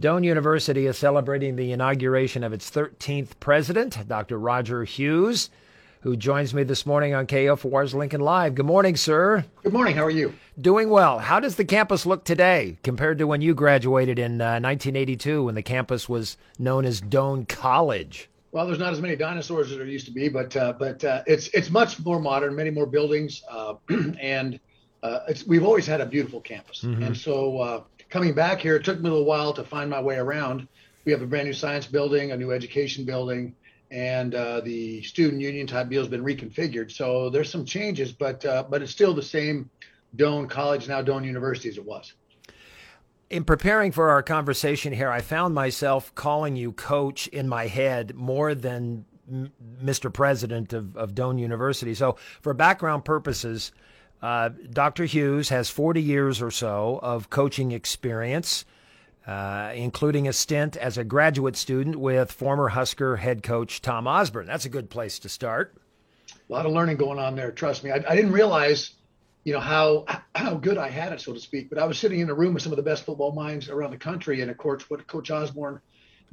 Doane University is celebrating the inauguration of its 13th president, Dr. Roger Hughes, who joins me this morning on KO4's Lincoln Live. Good morning, sir. Good morning. How are you? Doing well. How does the campus look today compared to when you graduated in 1982 when the campus was known as Doane College? Well, there's not as many dinosaurs as there used to be, but it's much more modern, many more buildings, and we've always had a beautiful campus. Mm-hmm. And so coming back here, it took me a little while to find my way around. We have a brand new science building, a new education building, and the student union type deal has been reconfigured. So there's some changes, but it's still the same Doane College, now Doane University, as it was. In preparing for our conversation here, I found myself calling you coach in my head more than Mr. President of Doane University. So for background purposes, Dr. Hughes has 40 years or so of coaching experience, including a stint as a graduate student with former Husker head coach Tom Osborne. That's a good place to start. A lot of learning going on there. Trust me. I didn't realize, how good I had it, so to speak, but I was sitting in a room with some of the best football minds around the country. And of course, what Coach Osborne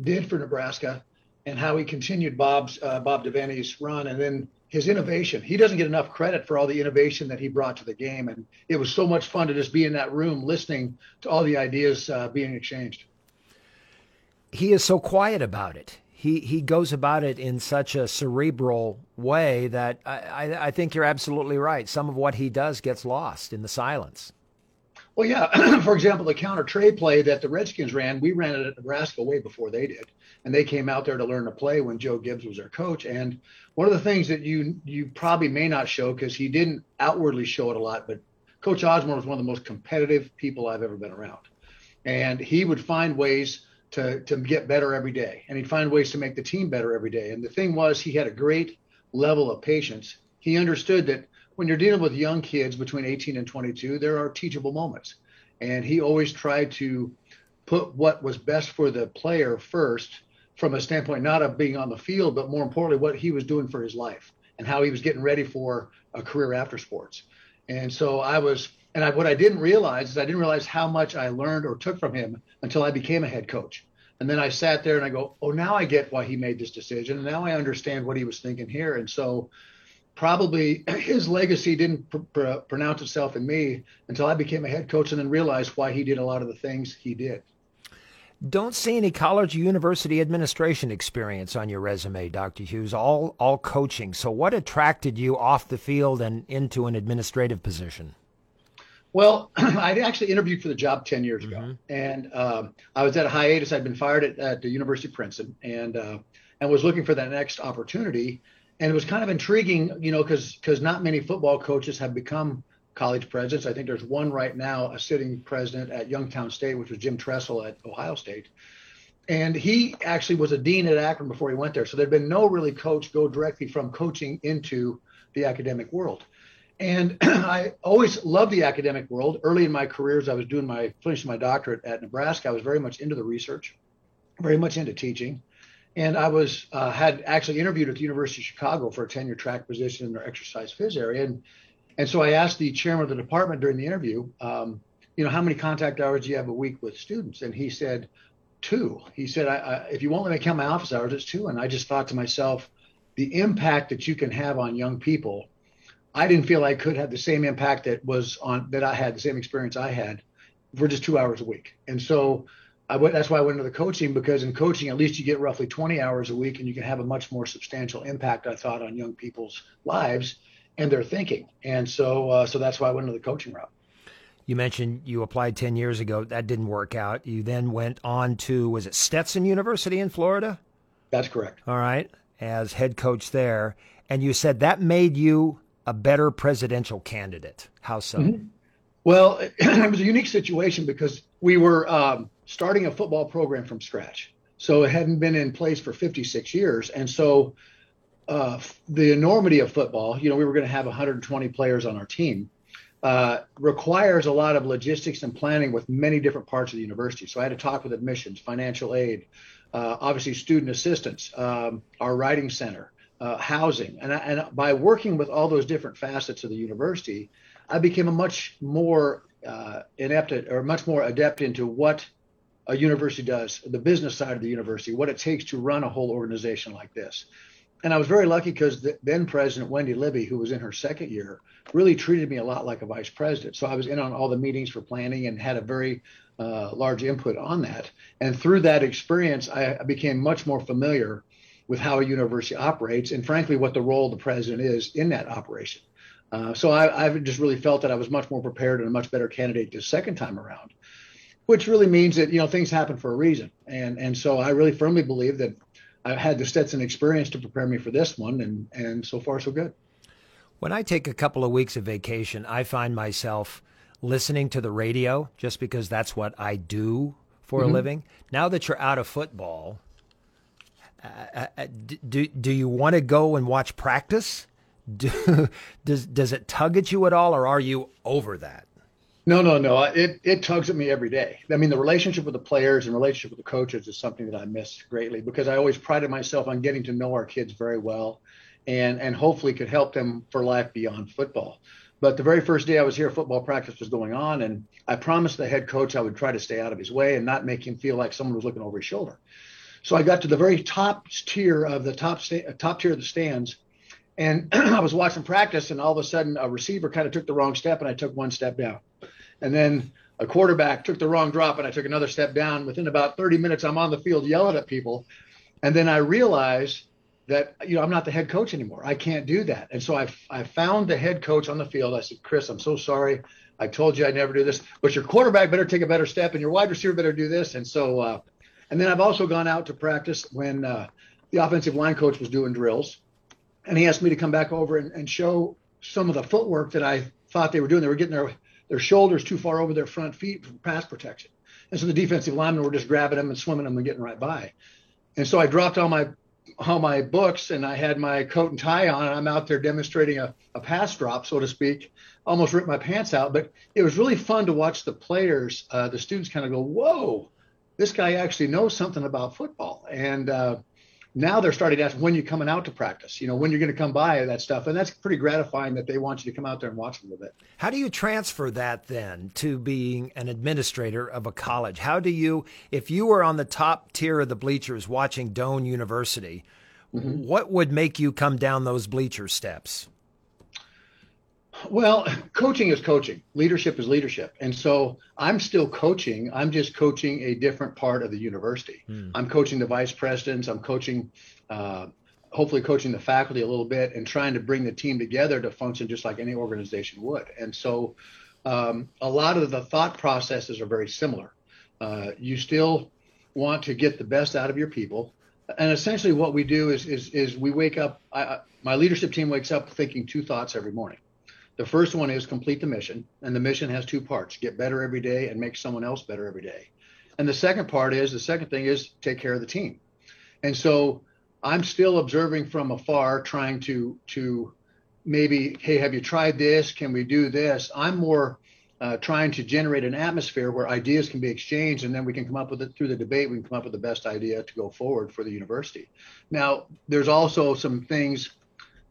did for Nebraska and how he continued Bob Devaney's run. And then his innovation, he doesn't get enough credit for all the innovation that he brought to the game. And it was so much fun to just be in that room listening to all the ideas being exchanged. He is so quiet about it. He goes about it in such a cerebral way that I think you're absolutely right. Some of what he does gets lost in the silence. Well, yeah. For example, the counter tray play that the Redskins ran, we ran it at Nebraska way before they did. And they came out there to learn to play when Joe Gibbs was their coach. And one of the things that you probably may not show, because he didn't outwardly show it a lot, but Coach Osborne was one of the most competitive people I've ever been around. And he would find ways to get better every day. And he'd find ways to make the team better every day. And the thing was, he had a great level of patience. He understood that when you're dealing with young kids between 18 and 22, there are teachable moments. And he always tried to put what was best for the player first from a standpoint, not of being on the field, but more importantly, what he was doing for his life and how he was getting ready for a career after sports. And so what I didn't realize is I didn't realize how much I learned or took from him until I became a head coach. And then I sat there and I go, oh, now I get why he made this decision. And now I understand what he was thinking here. And so probably his legacy didn't pronounce itself in me until I became a head coach and then realized why he did a lot of the things he did. Don't see any college or university administration experience on your resume, Dr. Hughes, all coaching. So what attracted you off the field and into an administrative position? Well, I actually interviewed for the job 10 years ago, mm-hmm. and I was at a hiatus. I'd been fired at the University of Princeton and was looking for that next opportunity. And it was kind of intriguing, because not many football coaches have become college presidents. I think there's one right now, a sitting president at Youngstown State, which was Jim Tressel at Ohio State. And he actually was a dean at Akron before he went there. So there'd been no really coach go directly from coaching into the academic world. And I always loved the academic world. Early in my career, as I was finishing my doctorate at Nebraska, I was very much into the research, very much into teaching. And I was had actually interviewed at the University of Chicago for a tenure track position in their exercise phys area, and so I asked the chairman of the department during the interview, how many contact hours do you have a week with students? And he said, 2. He said, if you won't let me count my office hours, it's 2. And I just thought to myself, the impact that you can have on young people, I didn't feel I could have the same impact the same experience I had for just 2 hours a week, and so. That's why I went into the coaching, because in coaching, at least you get roughly 20 hours a week and you can have a much more substantial impact, I thought, on young people's lives and their thinking. And so that's why I went into the coaching route. You mentioned you applied 10 years ago. That didn't work out. You then went on to, was it Stetson University in Florida? That's correct. All right. As head coach there. And you said that made you a better presidential candidate. How so? Mm-hmm. Well, it was a unique situation because we were starting a football program from scratch. So it hadn't been in place for 56 years. And so the enormity of football, you know, we were going to have 120 players on our team, requires a lot of logistics and planning with many different parts of the university. So I had to talk with admissions, financial aid, obviously student assistance, our writing center, housing. And by working with all those different facets of the university, I became a much more adept into what a university does, the business side of the university, what it takes to run a whole organization like this. And I was very lucky because the then president, Wendy Libby, who was in her second year, really treated me a lot like a vice president. So I was in on all the meetings for planning and had a very large input on that. And through that experience, I became much more familiar with how a university operates and, frankly, what the role of the president is in that operation. So I've just really felt that I was much more prepared and a much better candidate the second time around, which really means that, you know, things happen for a reason. And so I really firmly believe that I had the Stetson experience to prepare me for this one, and so far so good. When I take a couple of weeks of vacation, I find myself listening to the radio just because that's what I do for a living. Now that you're out of football, do you want to go and watch practice? Does it tug at you at all, or are you over that? No. It tugs at me every day. I mean, the relationship with the players and relationship with the coaches is something that I miss greatly because I always prided myself on getting to know our kids very well and hopefully could help them for life beyond football. But the very first day I was here, football practice was going on, and I promised the head coach I would try to stay out of his way and not make him feel like someone was looking over his shoulder. So I got to the very top tier of the top tier of the stands, and I was watching practice, and all of a sudden a receiver kind of took the wrong step, and I took one step down. And then a quarterback took the wrong drop, and I took another step down. Within about 30 minutes, I'm on the field yelling at people. And then I realized that, you know, I'm not the head coach anymore. I can't do that. And so I found the head coach on the field. I said, Chris, I'm so sorry. I told you I'd never do this. But your quarterback better take a better step, and your wide receiver better do this. And so and then I've also gone out to practice when the offensive line coach was doing drills. And he asked me to come back over and show some of the footwork that I thought they were doing. They were getting their shoulders too far over their front feet for pass protection. And so the defensive linemen were just grabbing them and swimming them and getting right by. And so I dropped all my books, and I had my coat and tie on, and I'm out there demonstrating a pass drop, so to speak. Almost ripped my pants out, but it was really fun to watch the players, the students kind of go, whoa, this guy actually knows something about football. And now they're starting to ask when you're coming out to practice, you know, when you're going to come by that stuff. And that's pretty gratifying that they want you to come out there and watch a little bit. How do you transfer that then to being an administrator of a college? How do you, if you were on the top tier of the bleachers watching Doane University, what would make you come down those bleacher steps? Well, coaching is coaching. Leadership is leadership. And so I'm still coaching. I'm just coaching a different part of the university. I'm coaching the vice presidents. I'm coaching, hopefully coaching the faculty a little bit and trying to bring the team together to function just like any organization would. And so a lot of the thought processes are very similar. You still want to get the best out of your people. And essentially what we do is we wake up, my leadership team wakes up thinking two thoughts every morning. The first one is complete the mission, and the mission has two parts: get better every day and make someone else better every day. And the second thing is take care of the team. And so I'm still observing from afar, trying to maybe, hey, have you tried this? Can we do this? I'm more trying to generate an atmosphere where ideas can be exchanged, and then we can come up with it through the debate. We can come up with the best idea to go forward for the university. Now, there's also some things.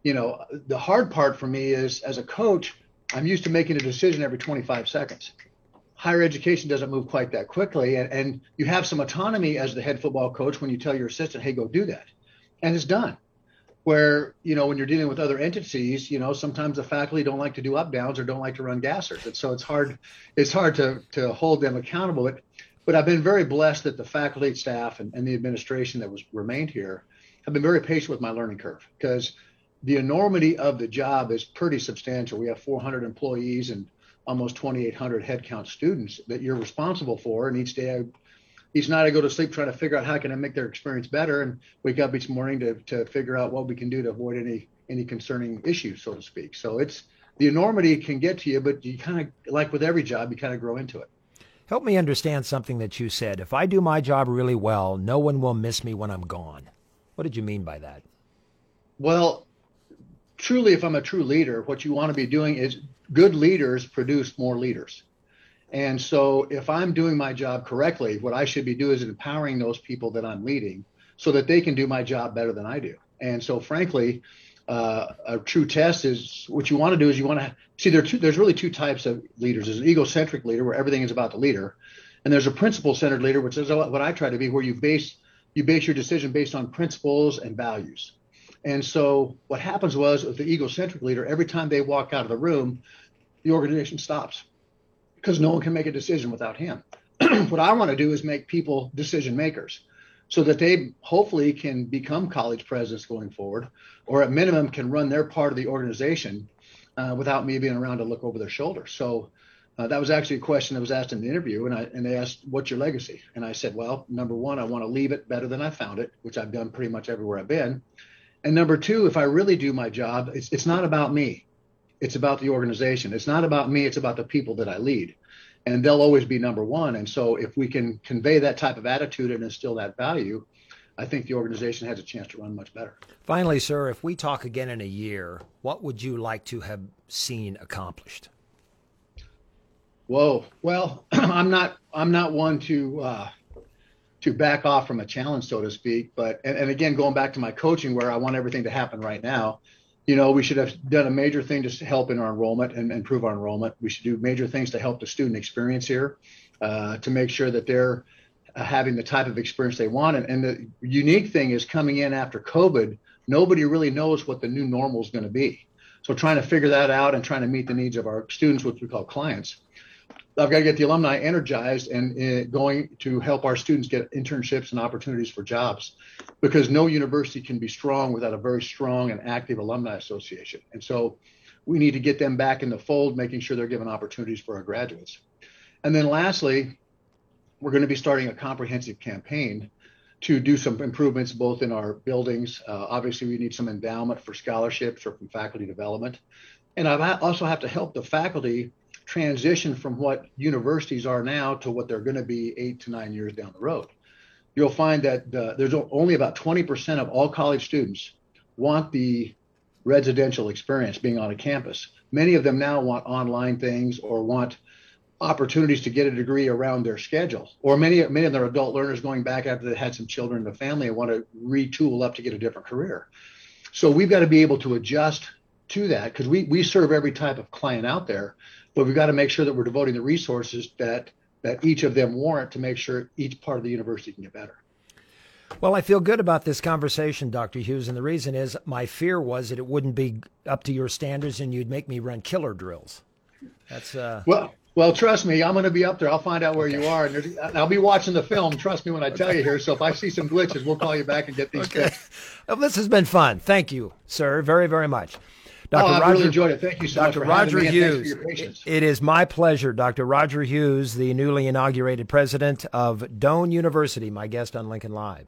You know, the hard part for me is, as a coach, I'm used to making a decision every 25 seconds. Higher education doesn't move quite that quickly. And you have some autonomy as the head football coach when you tell your assistant, hey, go do that. And it's done. Where, you know, when you're dealing with other entities, you know, sometimes the faculty don't like to do up downs or don't like to run gassers. And so it's hard to hold them accountable. But I've been very blessed that the faculty, staff, and the administration that was remained here have been very patient with my learning curve, because the enormity of the job is pretty substantial. We have 400 employees and almost 2,800 headcount students that you're responsible for. And each night I go to sleep trying to figure out how can I make their experience better, and wake up each morning to figure out what we can do to avoid any concerning issues, so to speak. So the enormity can get to you, but you kind of, like with every job, you kind of grow into it. Help me understand something that you said. If I do my job really well, no one will miss me when I'm gone. What did you mean by that? Well, truly, if I'm a true leader, what you want to be doing is good leaders produce more leaders. And so if I'm doing my job correctly, what I should be doing is empowering those people that I'm leading so that they can do my job better than I do. And so frankly, a true test is what you want to do is you want to see there's really two types of leaders. There's an egocentric leader where everything is about the leader. And there's a principle centered leader, which is what I try to be, where you base your decision based on principles and values. And so what happens was with the egocentric leader, every time they walk out of the room, the organization stops because no one can make a decision without him. What I want to do is make people decision makers, so that they hopefully can become college presidents going forward, or at minimum can run their part of the organization without me being around to look over their shoulder. So that was actually a question that was asked in the interview, and they asked, what's your legacy? And I said, well, number one, I want to leave it better than I found it, which I've done pretty much everywhere I've been. And number two, if I really do my job, it's not about me. It's about the organization. It's not about me. It's about the people that I lead. And they'll always be number one. And so if we can convey that type of attitude and instill that value, I think the organization has a chance to run much better. Finally, sir, if we talk again in a year, what would you like to have seen accomplished? Whoa. Well, I'm not one to back off from a challenge, so to speak. But and again, going back to my coaching where I want everything to happen right now. You know, we should have done a major thing to help in our enrollment and improve our enrollment. We should do major things to help the student experience here, to make sure that they're having the type of experience they want. And the unique thing is coming in after COVID, nobody really knows what the new normal is going to be. So trying to figure that out and trying to meet the needs of our students, which we call clients. I've got to get the alumni energized and going to help our students get internships and opportunities for jobs, because no university can be strong without a very strong and active alumni association. And so we need to get them back in the fold, making sure they're given opportunities for our graduates. And then lastly, we're going to be starting a comprehensive campaign to do some improvements both in our buildings. Obviously, we need some endowment for scholarships or from faculty development. And I also have to help the faculty transition from what universities are now to what they're going to be 8 to 9 years down the road. You'll find that there's only about 20% of all college students want the residential experience being on a campus. Many of them now want online things or want opportunities to get a degree around their schedule. Or many of their adult learners going back after they had some children in the family and want to retool up to get a different career. So we've got to be able to adjust to that, because we serve every type of client out there, but we've got to make sure that we're devoting the resources that each of them warrant to make sure each part of the university can get better. Well, I feel good about this conversation, Dr. Hughes, and the reason is my fear was that it wouldn't be up to your standards and you'd make me run killer drills. That's Well, trust me, I'm going to be up there. I'll find out where you are, and I'll be watching the film. Trust me when I tell you here. So if I see some glitches, we'll call you back and get these fixed. Well, this has been fun. Thank you, sir, very, very much. Dr. I've really enjoyed it. Thank you so much for having me, and thanks for your patience. It is my pleasure. Dr. Roger Hughes, the newly inaugurated president of Doane University, my guest on Lincoln Live.